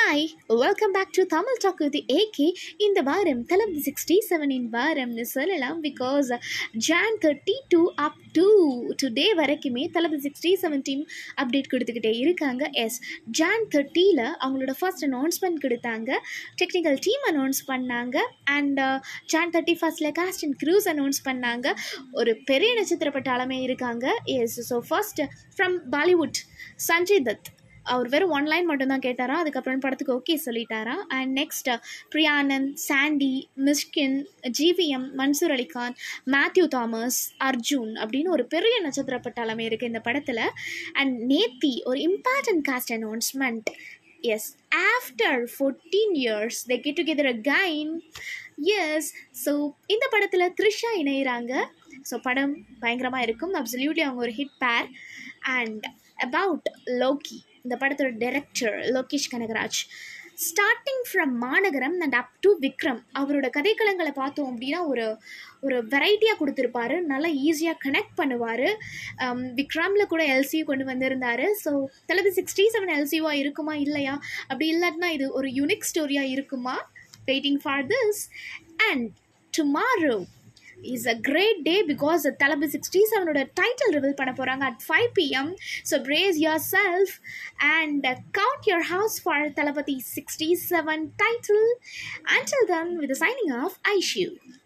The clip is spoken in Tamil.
Hi, welcome back to Tamil talk with AK. இந்த வாரம் தலபதி 67 வாரம்னு சொல்லலாம். Because Jan 32 up to today வரைக்குமே தலபதி 67 டீம் அப்டேட் கொடுத்துக்கிட்டே இருக்காங்க. எஸ், ஜான் 30ல் அவங்களோட ஃபர்ஸ்ட் அனௌன்ஸ்மெண்ட் கொடுத்தாங்க, டெக்னிக்கல் டீம் அனௌன்ஸ் பண்ணாங்க, அண்ட் ஜான் 31ல் காஸ்ட் அண்ட் க்ரூஸ் அனௌன்ஸ் பண்ணாங்க. ஒரு பெரிய நட்சத்திர பட்டாளமே இருக்காங்க. Yes, so first from Bollywood Sanjay Dutt, அவர் வெறும் ஒன்லைன் மட்டும்தான் கேட்டாரா, அதுக்கப்புறம் படத்துக்கு ஓகே சொல்லிட்டாரா. And next Priyanand, Sandy, Mysskin, GVM, Mansoor Ali Khan, Mathew Thomas, Arjun அப்படின்னு ஒரு பெரிய நட்சத்திர பட்டாளமே இருக்குது இந்த படத்தில். அண்ட் நேத்தி ஒரு important cast announcement. Yes, after 14 years they get together again. Yes, so இந்த படத்தில் த்ரிஷா இணையிறாங்க. ஸோ படம் பயங்கரமாக இருக்கும், அப்சல்யூட்லி அவங்க ஒரு ஹிட் பேர். அண்ட் அபவுட் லோக்கி, இந்த படத்தோட director Lokesh Kanagaraj, starting from Maanagaram and up to Vikram, அவரோட கதைக்களங்களை பார்த்தோம் அப்படின்னா ஒரு வெரைட்டியாக கொடுத்துருப்பாரு, நல்லா ஈஸியாக கனெக்ட் பண்ணுவார். விக்ராமில் கூட எல்சியூ கொண்டு வந்திருந்தார். ஸோ தலபதி 67 எல்சியூவாக இருக்குமா இல்லையா, அப்படி இல்லாட்டினா இது ஒரு யூனிக் ஸ்டோரியாக இருக்குமா, waiting for this. And tomorrow is a great day because the Thalapathy 67 oda title reveal panna poranga at 5 PM. So brace yourself and count your house for Thalapathy 67 title. Until then, with the signing off, I Shiv.